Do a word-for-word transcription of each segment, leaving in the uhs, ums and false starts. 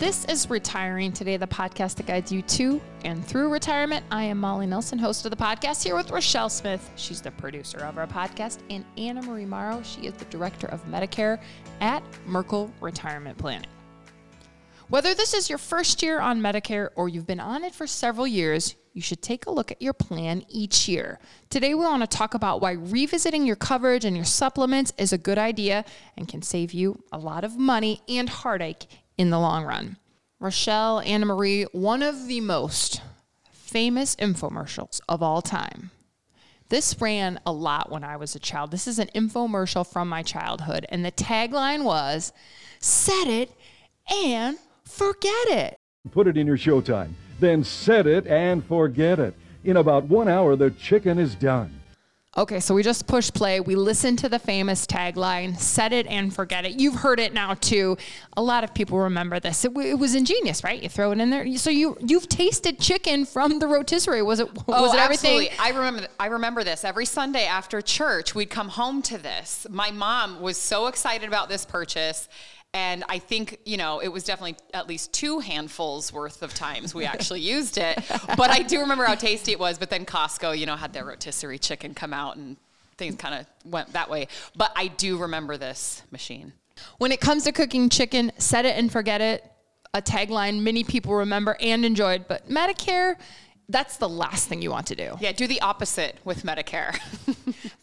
This is Retiring Today, the podcast that guides you to and through retirement. I am Molly Nelson, host of the podcast, here with Rochelle Smith. She's the producer of our podcast, and Annamarie Morrow. She is the director of Medicare at Merkle Retirement Planning. Whether this is your first year on Medicare or you've been on it for several years, you should take a look at your plan each year. Today, we want to talk about why revisiting your coverage and your supplements is a good idea and can save you a lot of money and heartache in the long run. Rochelle, Annamarie, one of the most famous infomercials of all time. This ran a lot when I was a child. This is an infomercial from my childhood, and the tagline was, "Set it and forget it." Put it in your showtime, then set it and forget it. In about one hour, the chicken is done. Okay, so we just push play. We listen to the famous tagline, set it and forget it. You've heard it now, too. A lot of people remember this. It, w- it was ingenious, right? You throw it in there. So you, you've tasted chicken from the rotisserie. Was it was oh, it everything? Absolutely. I remember, th- I remember this. Every Sunday after church, we'd come home to this. My mom was so excited about this purchase. And I think, you know, it was definitely at least two handfuls worth of times we actually used it. But I do remember how tasty it was. But then Costco, you know, had their rotisserie chicken come out and things kind of went that way. But I do remember this machine. When it comes to cooking chicken, set it and forget it. A tagline many people remember and enjoyed. But Medicare, that's the last thing you want to do. Yeah, do the opposite with Medicare.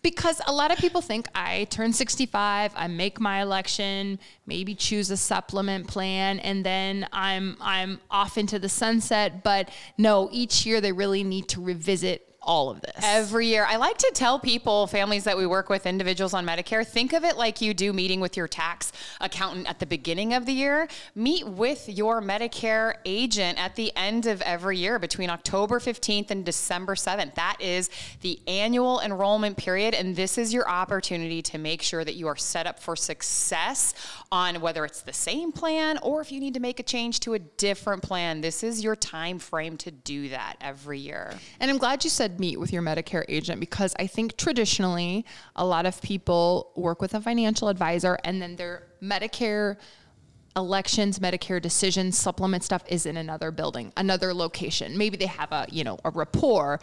Because a lot of people think, I turn sixty-five, I make my election, maybe choose a supplement plan, and then I'm I'm off into the sunset. But no, each year they really need to revisit all of this. Every year. I like to tell people, families that we work with, individuals on Medicare, think of it like you do meeting with your tax accountant at the beginning of the year. Meet with your Medicare agent at the end of every year between October fifteenth and December seventh. That is the annual enrollment period, and this is your opportunity to make sure that you are set up for success on whether it's the same plan or if you need to make a change to a different plan. This is your time frame to do that every year. And I'm glad you said meet with your Medicare agent, because I think traditionally a lot of people work with a financial advisor, and then their Medicare elections, Medicare decisions, supplement stuff is in another building, another location. Maybe they have a, you know, a rapport.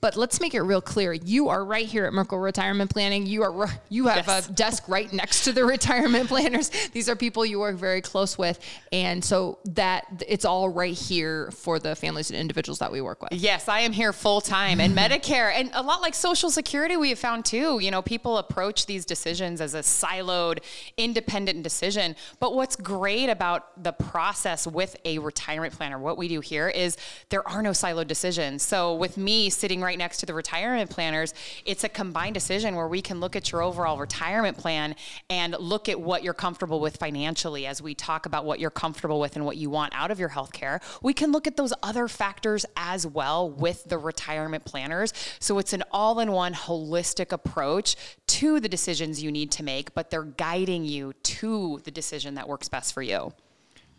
But let's make it real clear. You are right here at Merkle Retirement Planning. You are you have yes. a desk right next to the retirement planners. These are people you work very close with. And so that it's all right here for the families and individuals that we work with. Yes, I am here full time. And Medicare, and a lot like Social Security, we have found too, you know, people approach these decisions as a siloed, independent decision. But what's great about the process with a retirement planner, what we do here, is there are no siloed decisions. So with me sitting right next to the retirement planners, it's a combined decision where we can look at your overall retirement plan and look at what you're comfortable with financially. As we talk about what you're comfortable with and what you want out of your healthcare, we can look at those other factors as well with the retirement planners. So it's an all-in-one holistic approach to the decisions you need to make, but they're guiding you to the decision that works best for you.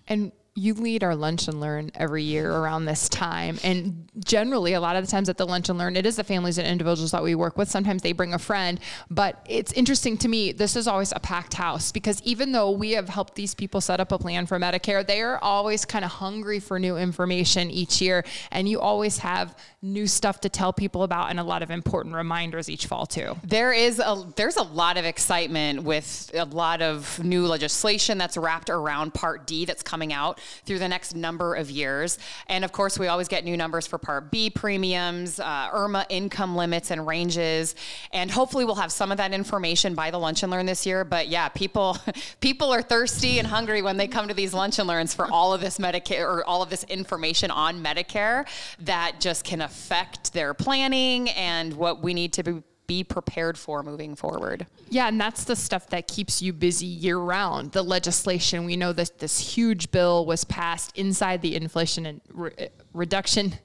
And you lead our lunch and learn every year around this time. And generally, a lot of the times at the lunch and learn, it is the families and individuals that we work with. Sometimes they bring a friend, but it's interesting to me, this is always a packed house, because even though we have helped these people set up a plan for Medicare, they are always kind of hungry for new information each year. And you always have new stuff to tell people about and a lot of important reminders each fall too. There is a, there's a lot of excitement with a lot of new legislation that's wrapped around Part D that's coming out through the next number of years. And of course, we always get new numbers for Part B premiums, uh, IRMA income limits and ranges. And hopefully we'll have some of that information by the Lunch and Learn this year. But yeah, people people are thirsty and hungry when they come to these Lunch and Learns for all of this Medicare, or all of this information on Medicare that just can affect their planning and what we need to be be prepared for moving forward. Yeah, and that's the stuff that keeps you busy year round. The legislation, we know that this huge bill was passed inside the Inflation and Re- Reduction,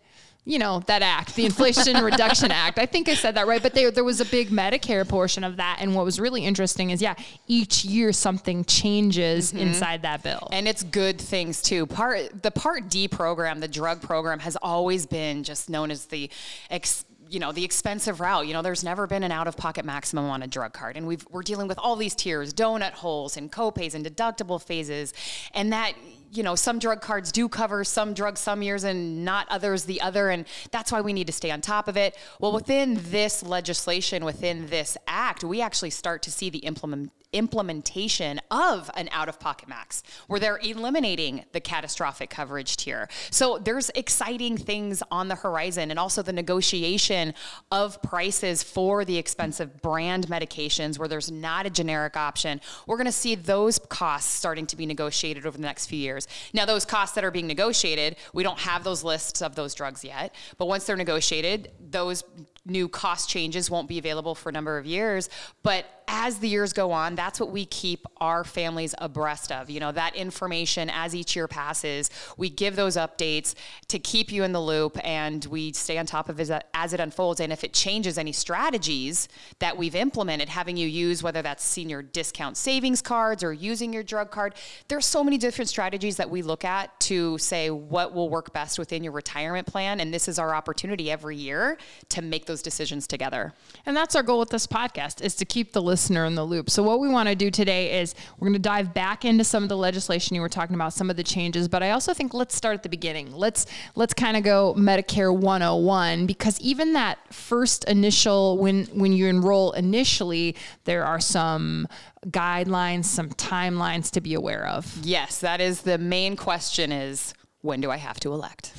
you know, that act, the Inflation Reduction Act. I think I said that right, but there, there was a big Medicare portion of that. And what was really interesting is, yeah, each year something changes mm-hmm. inside that bill. And it's good things too. Part, the Part D program, the drug program, has always been just known as the ex- you know, the expensive route. You know, there's never been an out-of-pocket maximum on a drug card. And we've, we're dealing with all these tiers, donut holes and co-pays and deductible phases. And that, you know, some drug cards do cover some drugs some years and not others the other. And that's why we need to stay on top of it. Well, within this legislation, within this act, we actually start to see the implement implementation of an out-of-pocket max, where they're eliminating the catastrophic coverage tier. So there's exciting things on the horizon, and also the negotiation of prices for the expensive brand medications where there's not a generic option. We're going to see those costs starting to be negotiated over the next few years. Now, those costs that are being negotiated, we don't have those lists of those drugs yet, but once they're negotiated, those new cost changes won't be available for a number of years. But as the years go on, that's what we keep our families abreast of. You know, that information as each year passes, we give those updates to keep you in the loop, and we stay on top of it as it unfolds. And if it changes any strategies that we've implemented, having you use, whether that's senior discount savings cards or using your drug card, there's so many different strategies that we look at to say what will work best within your retirement plan. And this is our opportunity every year to make those decisions together. And that's our goal with this podcast, is to keep the listener in the loop. So what we want to do today is we're going to dive back into some of the legislation you were talking about, some of the changes, but I also think let's start at the beginning. Let's let's kind of go Medicare one oh one, because even that first initial, when when you enroll initially, there are some guidelines, some timelines to be aware of. Yes, that is the main question, is when do I have to elect?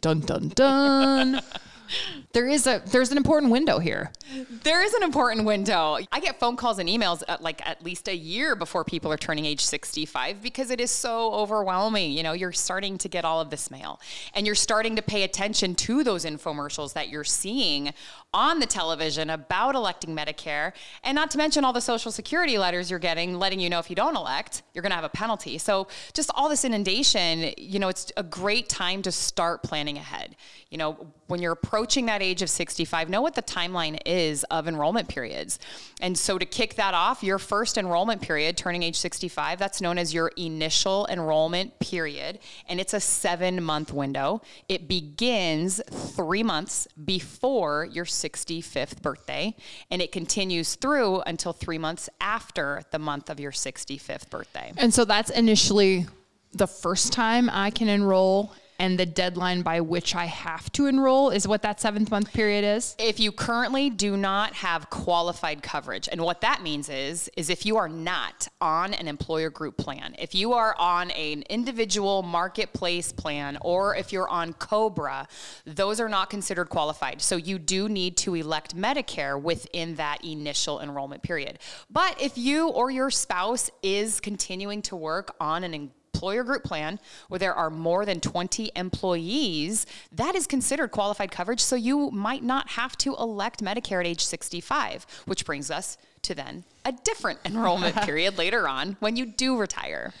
Dun, dun, dun. There is a, there's an important window here. There is an important window. I get phone calls and emails at like at least a year before people are turning age sixty-five, because it is so overwhelming. You know, you're starting to get all of this mail, and you're starting to pay attention to those infomercials that you're seeing on the television about electing Medicare, and not to mention all the Social Security letters you're getting, letting you know if you don't elect, you're going to have a penalty. So just all this inundation, you know, it's a great time to start planning ahead. You know, when you're approaching that age of sixty-five, know what the timeline is of enrollment periods. And so to kick that off, your first enrollment period, turning age sixty-five, that's known as your initial enrollment period. And it's a seven month window. It begins three months before your sixty-fifth birthday, and it continues through until three months after the month of your sixty-fifth birthday. And so that's initially the first time I can enroll, and the deadline by which I have to enroll is what that seventh month period is? If you currently do not have qualified coverage. And what that means is, is if you are not on an employer group plan, if you are on an individual marketplace plan, or if you're on COBRA, those are not considered qualified. So you do need to elect Medicare within that initial enrollment period. But if you or your spouse is continuing to work on an employer group plan where there are more than twenty employees, that is considered qualified coverage. So you might not have to elect Medicare at age sixty-five, which brings us to then a different enrollment period later on when you do retire.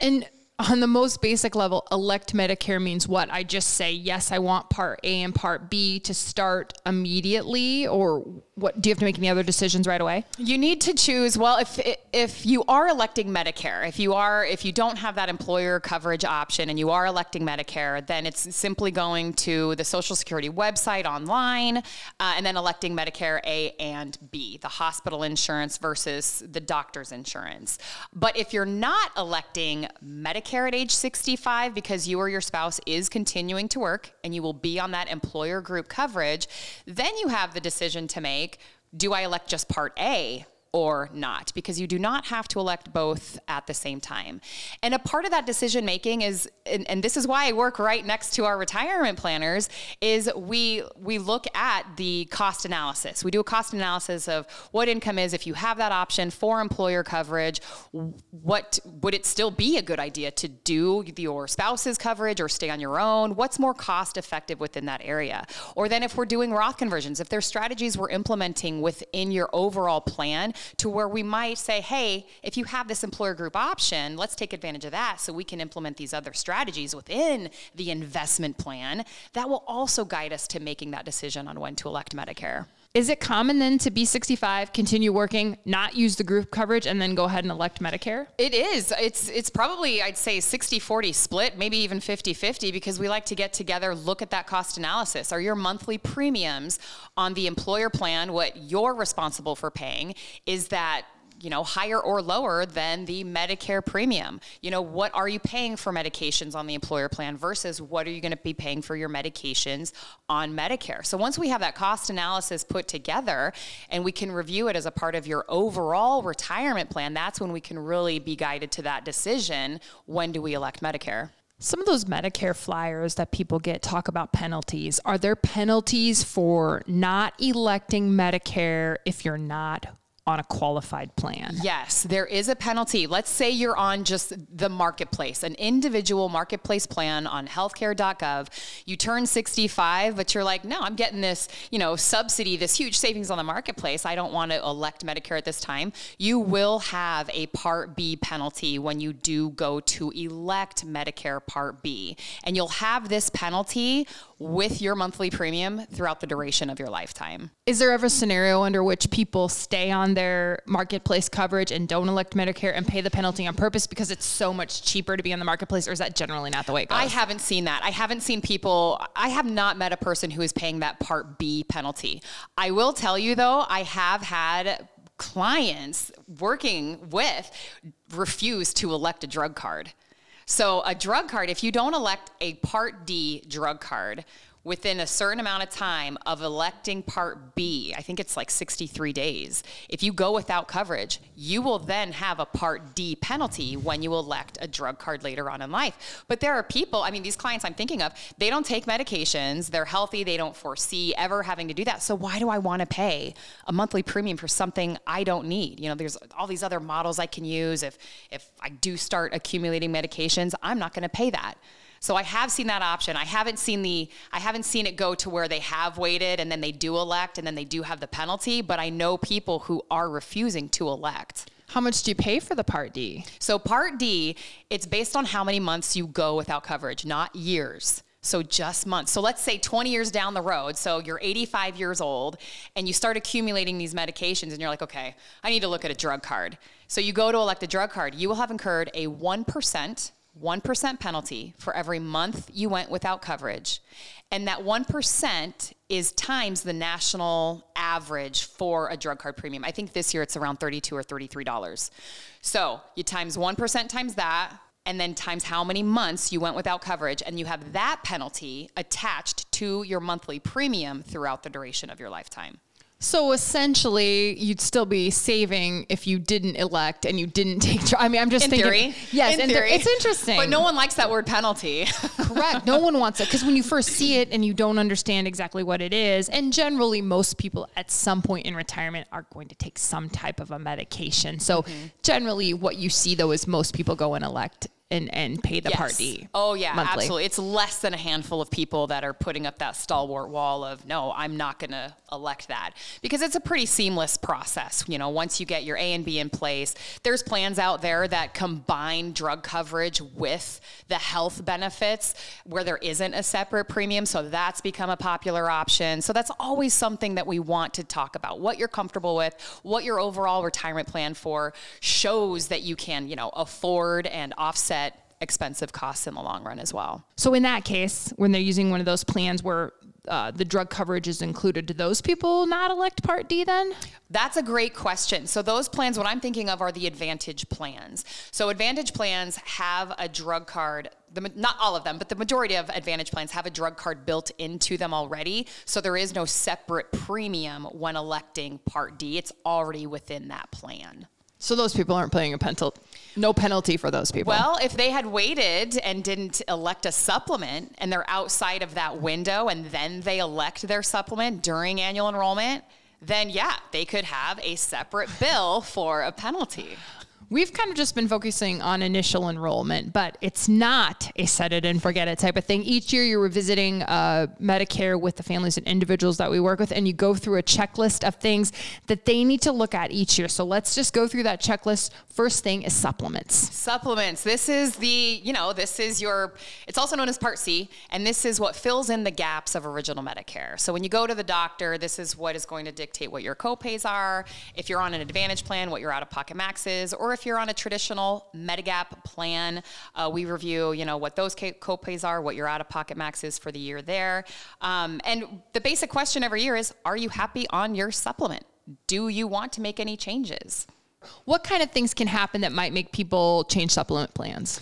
And on the most basic level, elect Medicare means what? I just say, yes, I want Part A and Part B to start immediately, or what? Do you have to make any other decisions right away? You need to choose. Well, if if you are electing Medicare, if you are, if you don't have that employer coverage option and you are electing Medicare, then it's simply going to the Social Security website online, uh, and then electing Medicare A and B, the hospital insurance versus the doctor's insurance. But if you're not electing Medicare at age sixty-five because you or your spouse is continuing to work and you will be on that employer group coverage, then you have the decision to make. Do I elect just Part A or not? Because you do not have to elect both at the same time. And a part of that decision making is, and, and this is why I work right next to our retirement planners, is we we look at the cost analysis. We do a cost analysis of what income is if you have that option for employer coverage. What would it still be a good idea to do your spouse's coverage or stay on your own? What's more cost effective within that area? Or then if we're doing Roth conversions, if there's strategies we're implementing within your overall plan, to where we might say, hey, if you have this employer group option, let's take advantage of that so we can implement these other strategies within the investment plan that will also guide us to making that decision on when to elect Medicare. Is it common then to be sixty-five, continue working, not use the group coverage, and then go ahead and elect Medicare? It is. It's it's probably, I'd say, sixty forty split, maybe even fifty fifty, because we like to get together, look at that cost analysis. Are your monthly premiums on the employer plan, what you're responsible for paying, is that, you know, higher or lower than the Medicare premium? You know, what are you paying for medications on the employer plan versus what are you going to be paying for your medications on Medicare? So once we have that cost analysis put together and we can review it as a part of your overall retirement plan, that's when we can really be guided to that decision. When do we elect Medicare? Some of those Medicare flyers that people get talk about penalties. Are there penalties for not electing Medicare if you're not on a qualified plan? Yes, there is a penalty. Let's say you're on just the marketplace, an individual marketplace plan on healthcare dot gov. You turn sixty-five, but you're like, no, I'm getting this, you know, subsidy, this huge savings on the marketplace. I don't want to elect Medicare at this time. You will have a Part B penalty when you do go to elect Medicare Part B. And you'll have this penalty with your monthly premium throughout the duration of your lifetime. Is there ever a scenario under which people stay on their marketplace coverage and don't elect Medicare and pay the penalty on purpose because it's so much cheaper to be on the marketplace, or is that generally not the way it goes? I haven't seen that. I haven't seen people, I have not met a person who is paying that Part B penalty. I will tell you though, I have had clients working with refuse to elect a drug card. So a drug card, if you don't elect a Part D drug card within a certain amount of time of electing Part B, I think it's like sixty-three days, if you go without coverage, you will then have a Part D penalty when you elect a drug card later on in life. But there are people, I mean, these clients I'm thinking of, they don't take medications, they're healthy, they don't foresee ever having to do that. So why do I want to pay a monthly premium for something I don't need? You know, there's all these other models I can use. If, if I do start accumulating medications, I'm not going to pay that. So I have seen that option. I haven't seen the, I haven't seen it go to where they have waited and then they do elect and then they do have the penalty, but I know people who are refusing to elect. How much do you pay for the Part D? So Part D, it's based on how many months you go without coverage, not years. So just months. So let's say twenty years down the road, so you're eighty-five years old and you start accumulating these medications and you're like, okay, I need to look at a drug card. So you go to elect a drug card, you will have incurred a one percent one percent penalty for every month you went without coverage. And that one percent is times the national average for a drug card premium. I think this year it's around thirty-two or thirty-three dollars. So you times one percent times that, and then times how many months you went without coverage, and you have that penalty attached to your monthly premium throughout the duration of your lifetime. So essentially, you'd still be saving if you didn't elect and you didn't take. Tra- I mean, I'm just in thinking. Theory. Yes, in, in theory, th- it's interesting. But no one likes that word penalty. Correct. No one wants it because when you first see it and you don't understand exactly what it is, and generally most people at some point in retirement are going to take some type of a medication. So mm-hmm. generally, what you see though is most people go and elect and and pay the yes. Part D. Oh yeah, monthly. Absolutely. It's less than a handful of people that are putting up that stalwart wall of, no, I'm not going to elect that, because it's a pretty seamless process. You know, once you get your A and B in place, there's plans out there that combine drug coverage with the health benefits where there isn't a separate premium. So that's become a popular option. So that's always something that we want to talk about, what you're comfortable with, what your overall retirement plan for shows that you can, you know, afford and offset expensive costs in the long run as well. So in that case, when they're using one of those plans where uh, the drug coverage is included, do those people not elect Part D then? That's a great question. So those plans, what I'm thinking of are the Advantage plans. So Advantage plans have a drug card. The, not all of them, but the majority of Advantage plans have a drug card built into them already. So there is no separate premium when electing Part D. It's already within that plan. So those people aren't paying a penalty, no penalty for those people. Well, if they had waited and didn't elect a supplement and they're outside of that window and then they elect their supplement during annual enrollment, then yeah, they could have a separate bill for a penalty. We've kind of just been focusing on initial enrollment, but it's not a set it and forget it type of thing. Each year you're revisiting uh, Medicare with the families and individuals that we work with, and you go through a checklist of things that they need to look at each year. So let's just go through that checklist. First thing is supplements. Supplements. This is the, you know, this is your, it's also known as Part C, and this is what fills in the gaps of original Medicare. So when you go to the doctor, this is what is going to dictate what your copays are, if you're on an Advantage plan, what your out-of-pocket max is, or if you're on a traditional Medigap plan, uh, we review, you know, what those copays are, what your out-of-pocket max is for the year there. Um, and the basic question every year is, are you happy on your supplement? Do you want to make any changes? What kind of things can happen that might make people change supplement plans?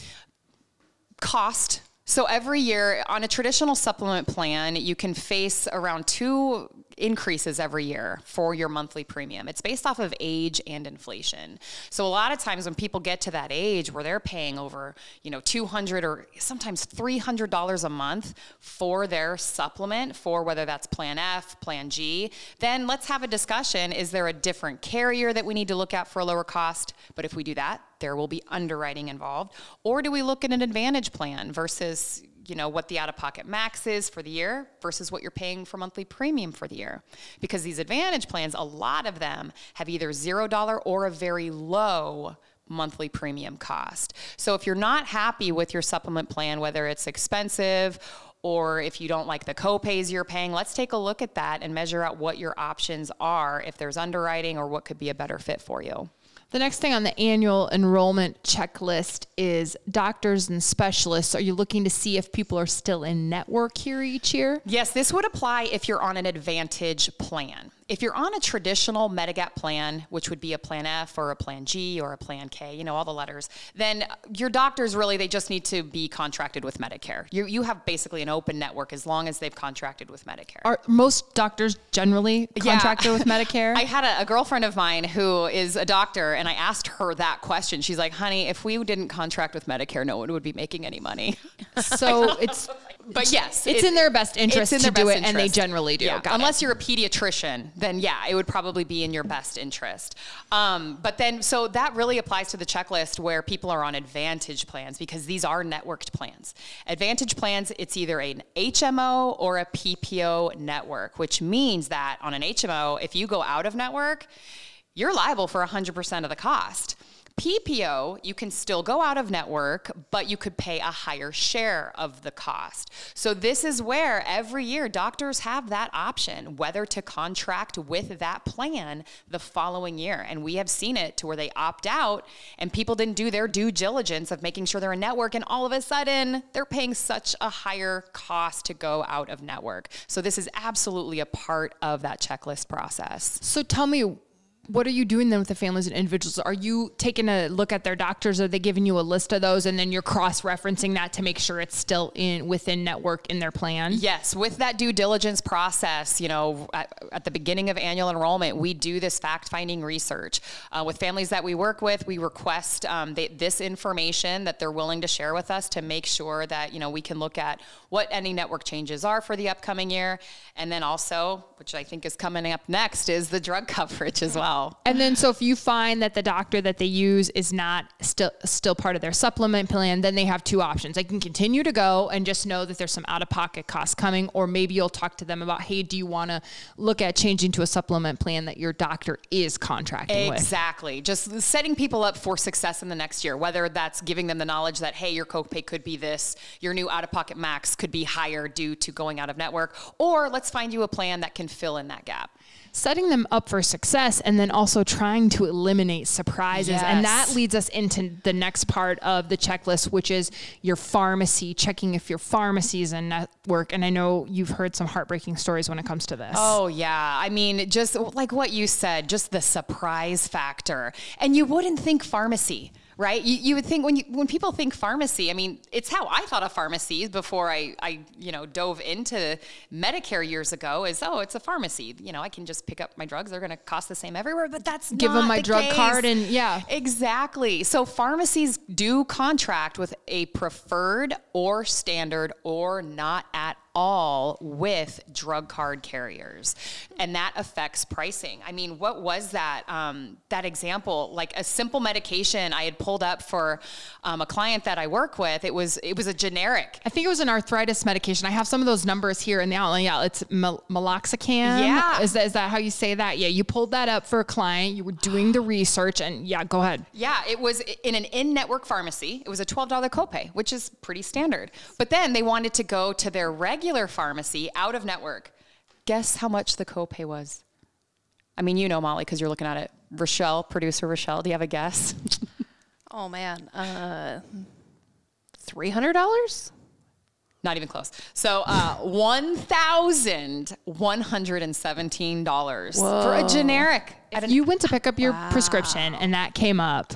Cost. So every year on a traditional supplement plan, you can face around two increases every year for your monthly premium. It's based off of age and inflation. So a lot of times when people get to that age where they're paying over, you know, two hundred dollars or sometimes three hundred dollars a month for their supplement, for whether that's Plan F, Plan G, then let's have a discussion. Is there a different carrier that we need to look at for a lower cost? But if we do that, there will be underwriting involved. Or do we look at an Advantage plan versus, you know, what the out-of-pocket max is for the year versus what you're paying for monthly premium for the year? Because these Advantage plans, a lot of them have either zero dollars or a very low monthly premium cost. So if you're not happy with your supplement plan, whether it's expensive or if you don't like the co-pays you're paying, let's take a look at that and measure out what your options are, if there's underwriting or what could be a better fit for you. The next thing on the annual enrollment checklist is doctors and specialists. Are you looking to see if people are still in network here each year? Yes, this would apply if you're on an Advantage plan. If you're on a traditional Medigap plan, which would be a Plan F or a Plan G or a Plan K, you know, all the letters, then your doctors really, they just need to be contracted with Medicare. You you have basically an open network as long as they've contracted with Medicare. Are most doctors generally contracted yeah. with Medicare? I had a, a girlfriend of mine who is a doctor, and I asked her that question. She's like, honey, if we didn't contract with Medicare, no one would be making any money. So it's... But yes, it's it, in their best interest in to do it, interest. And they generally do. Yeah. Unless it. You're a pediatrician, then yeah, it would probably be in your best interest. Um, but then, so that really applies to the checklist where people are on Advantage plans, because these are networked plans. Advantage plans, it's either an H M O or a P P O network, which means that on an H M O, if you go out of network, you're liable for one hundred percent of the cost. P P O, you can still go out of network, but you could pay a higher share of the cost. So this is where every year doctors have that option, whether to contract with that plan the following year. And we have seen it to where they opt out and people didn't do their due diligence of making sure they're in network. And all of a sudden they're paying such a higher cost to go out of network. So this is absolutely a part of that checklist process. So tell me, what are you doing then with the families and individuals? Are you taking a look at their doctors? Are they giving you a list of those? And then you're cross-referencing that to make sure it's still in within network in their plan? Yes. With that due diligence process, you know, at, at the beginning of annual enrollment, we do this fact-finding research. Uh, with families that we work with, we request um, they, this information that they're willing to share with us to make sure that, you know, we can look at what any network changes are for the upcoming year. And then also, which I think is coming up next, is the drug coverage as well. And then, so if you find that the doctor that they use is not still still part of their supplement plan, then they have two options. They can continue to go and just know that there's some out-of-pocket costs coming, or maybe you'll talk to them about, hey, do you want to look at changing to a supplement plan that your doctor is contracting with? Exactly. Just setting people up for success in the next year, whether that's giving them the knowledge that, hey, your copay could be this, your new out-of-pocket max could be higher due to going out of network, or let's find you a plan that can fill in that gap. Setting them up for success, and then also trying to eliminate surprises. Yes. And that leads us into the next part of the checklist, which is your pharmacy, checking if your pharmacy is in network. And I know you've heard some heartbreaking stories when it comes to this. Oh yeah. I mean, just like what you said, just the surprise factor. And you wouldn't think pharmacy, right? You, you would think when you, when people think pharmacy, I mean, it's how I thought of pharmacies before I, I, you know, dove into Medicare years ago is, oh, it's a pharmacy. You know, I can just pick up my drugs. They're going to cost the same everywhere, but that's give not them my the drug case. Card and yeah, exactly. So pharmacies do contract with a preferred or standard or not at all with drug card carriers, and that affects pricing. I mean, what was that, um, that example, like a simple medication I had pulled up for um, a client that I work with. It was, it was a generic. I think it was an arthritis medication. I have some of those numbers here in the outline. Yeah. It's mel- meloxicam. Yeah. Is that, is that how you say that? Yeah. You pulled that up for a client. You were doing the research and yeah, go ahead. Yeah. It was in an in-network pharmacy. It was a twelve dollars copay, which is pretty standard, but then they wanted to go to their regular pharmacy out of network. Guess how much the copay was? I mean, you know, Molly, because you're looking at it. Rochelle, producer Rochelle, do you have a guess? Oh man, uh, three hundred dollars? Not even close. So uh, one thousand one hundred and seventeen dollars for a generic. If an- you went to pick up your wow. prescription and that came up.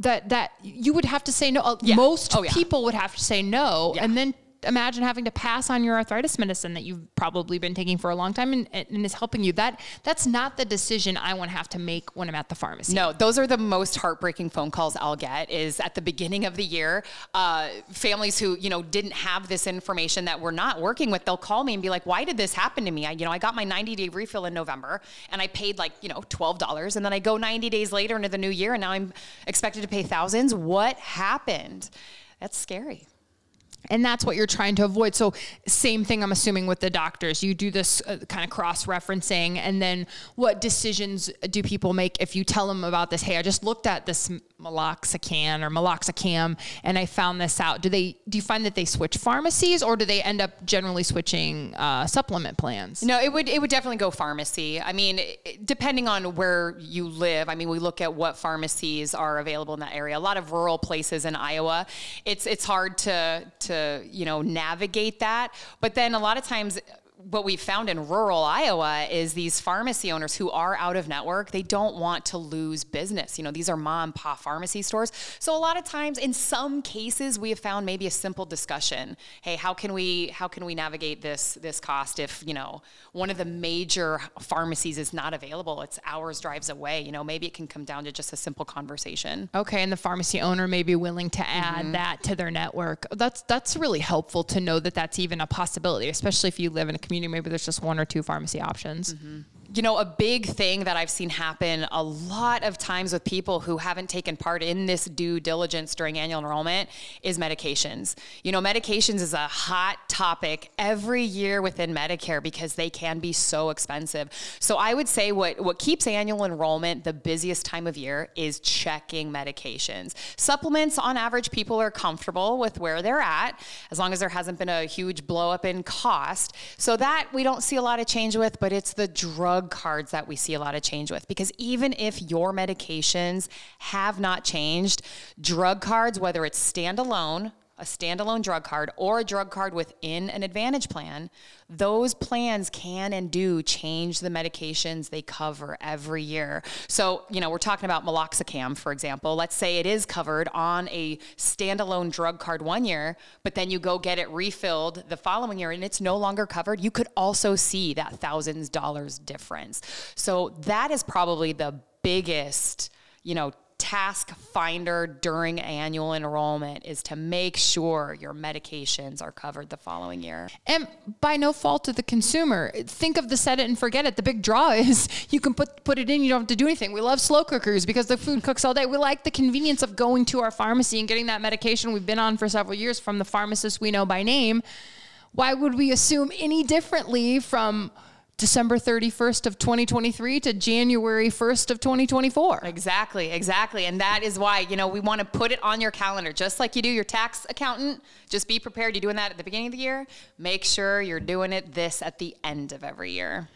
That that you would have to say no. Uh, yeah. Most oh, yeah. people would have to say no, yeah. and then. Imagine having to pass on your arthritis medicine that you've probably been taking for a long time and, and is helping you. That that's not the decision I want to have to make when I'm at the pharmacy. No, those are the most heartbreaking phone calls I'll get is at the beginning of the year, uh, families who, you know, didn't have this information that we're not working with, they'll call me and be like, why did this happen to me? I, you know, I got my ninety day refill in November and I paid like, you know, twelve dollars and then I go ninety days later into the new year and now I'm expected to pay thousands. What happened? That's scary. And that's what you're trying to avoid. So same thing, I'm assuming, with the doctors. You do this uh, kind of cross-referencing, and then what decisions do people make if you tell them about this? Hey, I just looked at this meloxicam or meloxicam, and I found this out. Do they? Do you find that they switch pharmacies, or do they end up generally switching uh, supplement plans? No, it would it would definitely go pharmacy. I mean, depending on where you live. I mean, we look at what pharmacies are available in that area. A lot of rural places in Iowa, it's it's hard to to you know, navigate that. But then a lot of times what we found in rural Iowa is these pharmacy owners who are out of network, they don't want to lose business. You know, these are mom and pop pharmacy stores. So a lot of times in some cases we have found maybe a simple discussion. Hey, how can we, how can we navigate this, this cost if, you know, one of the major pharmacies is not available, it's hours drives away, you know, maybe it can come down to just a simple conversation. Okay. And the pharmacy owner may be willing to add mm-hmm. that to their network. That's, that's really helpful to know that that's even a possibility, especially if you live in a community. Maybe there's just one or two pharmacy options. Mm-hmm. You know, a big thing that I've seen happen a lot of times with people who haven't taken part in this due diligence during annual enrollment is medications. You know, medications is a hot topic every year within Medicare because they can be so expensive. So I would say what, what keeps annual enrollment the busiest time of year is checking medications. Supplements, on average, people are comfortable with where they're at as long as there hasn't been a huge blow up in cost. So that we don't see a lot of change with, but it's the drug cards that we see a lot of change with, because even if your medications have not changed, drug cards, whether it's standalone, a standalone drug card or a drug card within an Advantage plan, those plans can and do change the medications they cover every year. So, you know, we're talking about meloxicam, for example. Let's say it is covered on a standalone drug card one year, but then you go get it refilled the following year and it's no longer covered. You could also see that thousands of dollars difference. So that is probably the biggest, you know, task finder during annual enrollment is to make sure your medications are covered the following year. And by no fault of the consumer, think of the set it and forget it. The big draw is you can put, put it in. You don't have to do anything. We love slow cookers because the food cooks all day. We like the convenience of going to our pharmacy and getting that medication we've been on for several years from the pharmacist we know by name. Why would we assume any differently from December thirty-first of twenty twenty-three to January first of twenty twenty-four. Exactly, exactly. And that is why, you know, we want to put it on your calendar, just like you do your tax accountant. Just be prepared. You're doing that at the beginning of the year. Make sure you're doing it this at the end of every year.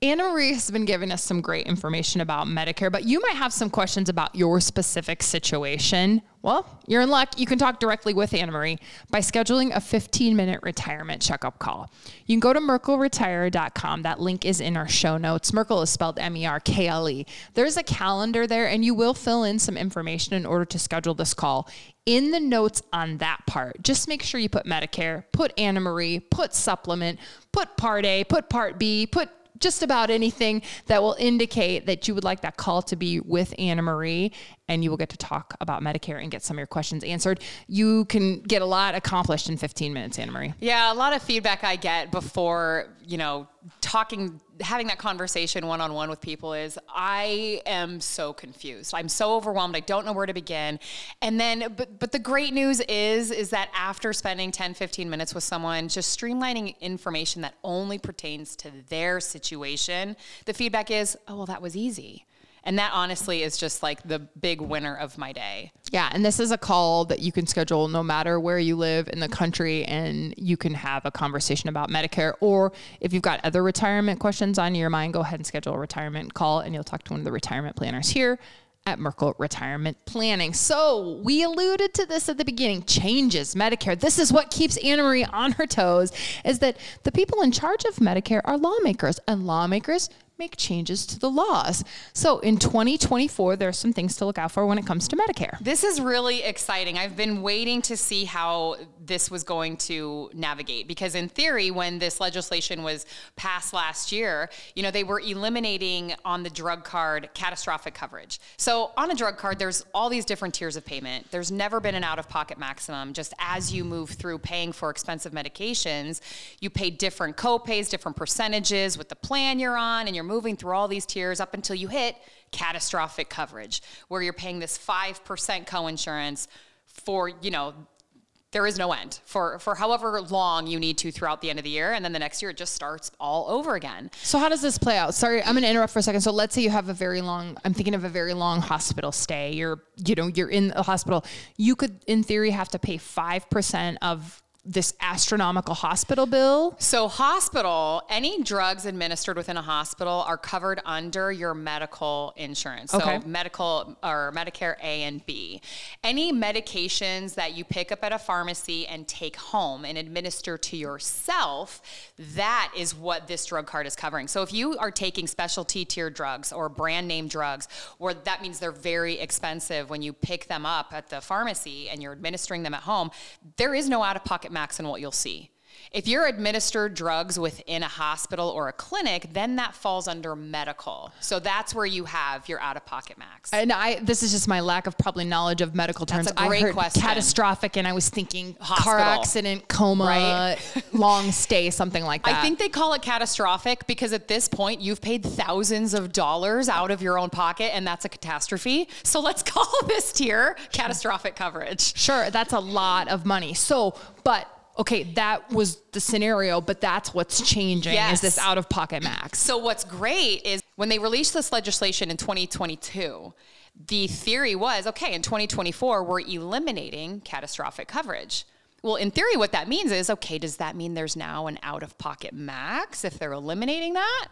Annamarie has been giving us some great information about Medicare, but you might have some questions about your specific situation. Well, you're in luck. You can talk directly with Annamarie by scheduling a fifteen minute retirement checkup call. You can go to Merkle Retire dot com. That link is in our show notes. Merkle is spelled M E R K L E. There's a calendar there, and you will fill in some information in order to schedule this call. In the notes on that part, just make sure you put Medicare, put Annamarie, put supplement, put Part A, put Part B, put just about anything that will indicate that you would like that call to be with Annamarie, and you will get to talk about Medicare and get some of your questions answered. You can get a lot accomplished in fifteen minutes, Annamarie. Yeah, a lot of feedback I get before, you know, talking, having that conversation one-on-one with people is, I am so confused. I'm so overwhelmed. I don't know where to begin. And then, but, but the great news is, is that after spending ten, fifteen minutes with someone, just streamlining information that only pertains to their situation, the feedback is, oh, well, that was easy. And that honestly is just like the big winner of my day. Yeah. And this is a call that you can schedule no matter where you live in the country, and you can have a conversation about Medicare. Or if you've got other retirement questions on your mind, go ahead and schedule a retirement call, and you'll talk to one of the retirement planners here at Merkle Retirement Planning. So we alluded to this at the beginning, changes, Medicare. This is what keeps Annamarie on her toes, is that the people in charge of Medicare are lawmakers, and lawmakers make changes to the laws. So in twenty twenty-four, there are some things to look out for when it comes to Medicare. This is really exciting. I've been waiting to see how this was going to navigate, because in theory, when this legislation was passed last year, you know, they were eliminating on the drug card catastrophic coverage. So on a drug card, there's all these different tiers of payment. There's never been an out-of-pocket maximum. Just as you move through paying for expensive medications, you pay different co-pays, different percentages with the plan you're on, and you're moving through all these tiers up until you hit catastrophic coverage, where you're paying this five percent coinsurance for, you know, there is no end for, for however long you need to throughout the end of the year. And then the next year it just starts all over again. So how does this play out? Sorry, I'm going to interrupt for a second. So let's say you have a very long, I'm thinking of a very long hospital stay. You're, you know, you're in the hospital. You could in theory have to pay five percent of this astronomical hospital bill? So hospital, any drugs administered within a hospital are covered under your medical insurance. Okay. So medical or Medicare A and B. Any medications that you pick up at a pharmacy and take home and administer to yourself, that is what this drug card is covering. So if you are taking specialty tier drugs or brand name drugs, where that means they're very expensive when you pick them up at the pharmacy and you're administering them at home, there is no out-of-pocket max and what you'll see. If you're administered drugs within a hospital or a clinic, then that falls under medical. So that's where you have your out-of-pocket max. And I, this is just my lack of probably knowledge of medical terms. That's a great I heard question. Catastrophic, and I was thinking hospital. Car accident, coma, right? Long stay, something like that. I think they call it catastrophic because at this point you've paid thousands of dollars out of your own pocket, and that's a catastrophe. So let's call this tier catastrophic coverage. Sure, that's a lot of money. So, but okay, that was the scenario, but that's what's changing, yes, is this out-of-pocket max. So what's great is when they released this legislation in twenty twenty-two, the theory was, okay, in twenty twenty-four, we're eliminating catastrophic coverage. Well, in theory, what that means is, okay, does that mean there's now an out-of-pocket max if they're eliminating that?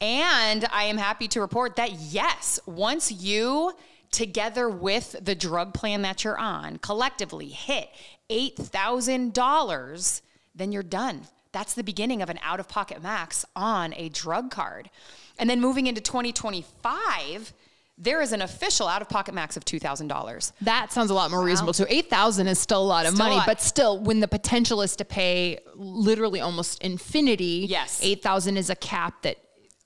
And I am happy to report that, yes, once you, together with the drug plan that you're on, collectively hit eight thousand dollars, then you're done. That's the beginning of an out-of-pocket max on a drug card. And then moving into twenty twenty-five, there is an official out-of-pocket max of two thousand dollars. That sounds a lot more wow. reasonable too. eight thousand dollars is still a lot of still money, lot. But still, when the potential is to pay literally almost infinity, yes, eight thousand dollars is a cap that,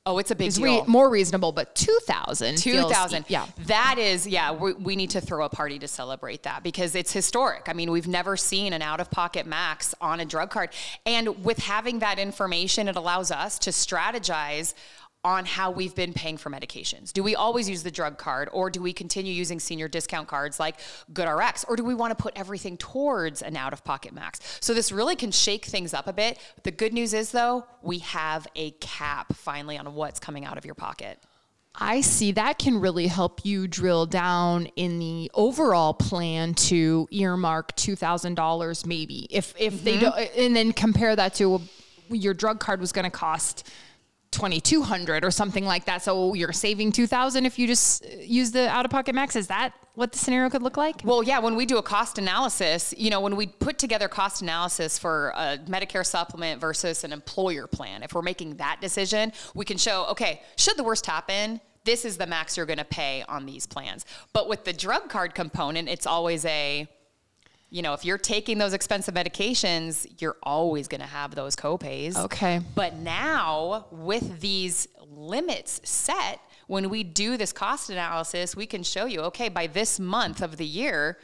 oh, it's a big it's deal. Re- more reasonable, but two thousand dollars. two thousand dollars. Yeah. That is, yeah, we, we need to throw a party to celebrate that because it's historic. I mean, we've never seen an out-of-pocket max on a drug card. And with having that information, it allows us to strategize on how we've been paying for medications. Do we always use the drug card, or do we continue using senior discount cards like GoodRx, or do we want to put everything towards an out-of-pocket max? So this really can shake things up a bit. The good news is, though, we have a cap finally on what's coming out of your pocket. I see. That can really help you drill down in the overall plan to earmark two thousand dollars maybe, if if mm-hmm. they don't, and then compare that to well, your drug card was going to cost twenty-two hundred or something like that. So you're saving two thousand if you just use the out-of-pocket max. Is that what the scenario could look like? Well, yeah, when we do a cost analysis, you know, when we put together cost analysis for a Medicare supplement versus an employer plan, if we're making that decision, we can show, okay, should the worst happen, this is the max you're going to pay on these plans. But with the drug card component, it's always a you know, if you're taking those expensive medications, you're always going to have those copays. Okay. But now with these limits set, when we do this cost analysis, we can show you, okay, by this month of the year,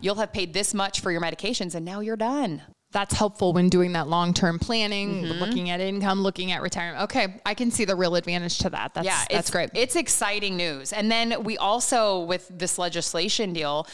you'll have paid this much for your medications and now you're done. That's helpful when doing that long-term planning, mm-hmm. looking at income, looking at retirement. Okay. I can see the real advantage to that. That's, yeah, that's great. It's exciting news. And then we also, with this legislation deal,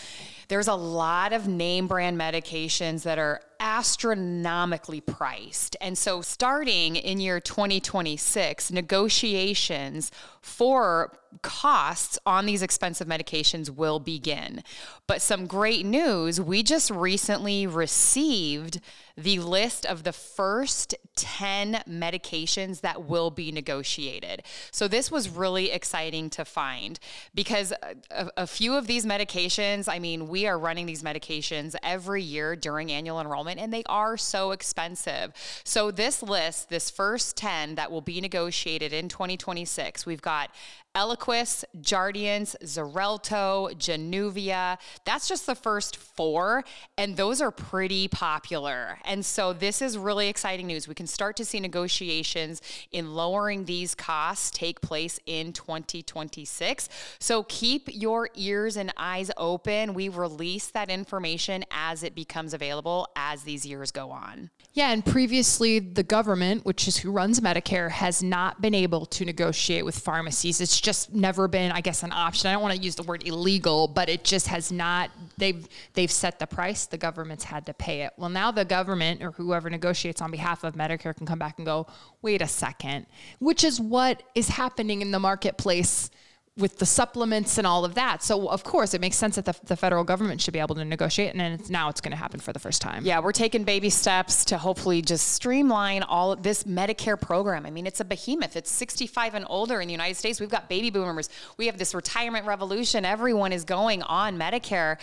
there's a lot of name brand medications that are astronomically priced. And so starting in year twenty twenty-six, negotiations for costs on these expensive medications will begin. But some great news, we just recently received the list of the first ten medications that will be negotiated. So this was really exciting to find because a, a few of these medications, I mean, we are running these medications every year during annual enrollment and they are so expensive. So this list, this first ten that will be negotiated in twenty twenty-six, we've got Eliquis, Jardiance, Xarelto, Januvia. That's just the first four, and those are pretty popular. And so this is really exciting news. We can start to see negotiations in lowering these costs take place in twenty twenty-six. So keep your ears and eyes open. We release that information as it becomes available as these years go on. Yeah, and previously the government, which is who runs Medicare, has not been able to negotiate with pharmacies. It's just never been, I guess, an option. I don't want to use the word illegal, but it just has not, they've, they've set the price. The government's had to pay it. Well, now the government or whoever negotiates on behalf of Medicare can come back and go, wait a second, which is what is happening in the marketplace with the supplements and all of that. So of course it makes sense that the, the federal government should be able to negotiate. And then it's, now it's going to happen for the first time. Yeah. We're taking baby steps to hopefully just streamline all of this Medicare program. I mean, it's a behemoth. It's sixty-five and older in the United States. We've got baby boomers. We have this retirement revolution. Everyone is going on Medicare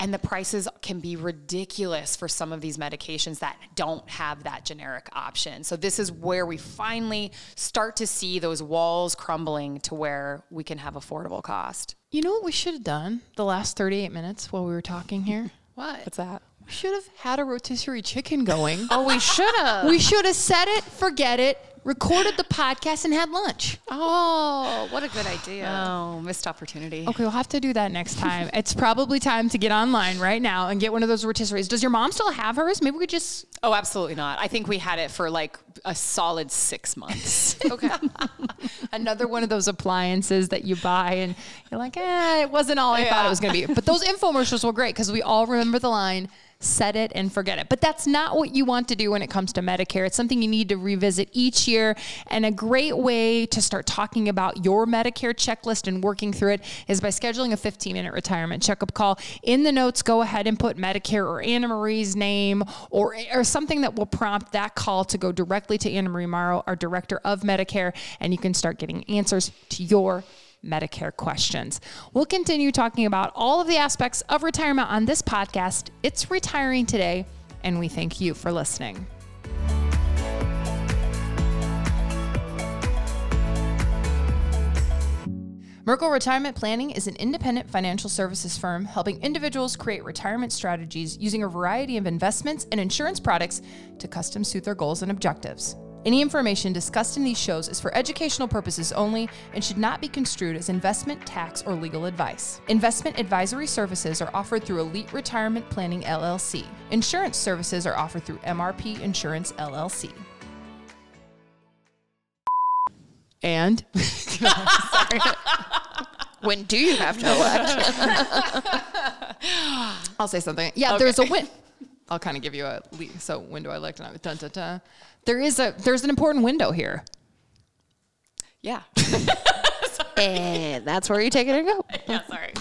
and the prices can be ridiculous for some of these medications that don't have that generic option. So this is where we finally start to see those walls crumbling to where we can have affordable cost. You know what we should have done the last thirty-eight minutes while we were talking here? What? What's that? We should have had a rotisserie chicken going. Oh, we should have. We should have said it, forget it, recorded the podcast, and had lunch. Oh, what a good idea. Oh, missed opportunity. Okay, we'll have to do that next time. It's probably time to get online right now and get one of those rotisseries. Does your mom still have hers? Maybe we could just... Oh, absolutely not. I think we had it for like a solid six months. Okay. Another one of those appliances that you buy and you're like, eh, it wasn't all I yeah. thought it was going to be. But those infomercials were great because we all remember the line, set it and forget it. But that's not what you want to do when it comes to Medicare. It's something you need to revisit each year. And a great way to start talking about your Medicare checklist and working through it is by scheduling a fifteen minute retirement checkup call. In the notes, go ahead and put Medicare or Annamarie's name or, or something that will prompt that call to go directly to Annamarie Morrow, our Director of Medicare, and you can start getting answers to your Medicare questions. We'll continue talking about all of the aspects of retirement on this podcast. It's Retiring Today, and we thank you for listening. Merkle Retirement Planning is an independent financial services firm helping individuals create retirement strategies using a variety of investments and insurance products to custom suit their goals and objectives. Any information discussed in these shows is for educational purposes only and should not be construed as investment, tax, or legal advice. Investment advisory services are offered through Elite Retirement Planning, L L C. Insurance services are offered through M R P Insurance, L L C. And? Sorry. When do you have to elect? I'll say something. Yeah, okay. There's a win. I'll kind of give you a lead. So when do I elect? And I, dun, dun, dun. There is a, there's an important window here. Yeah. And that's where you take it and go. Yeah, sorry.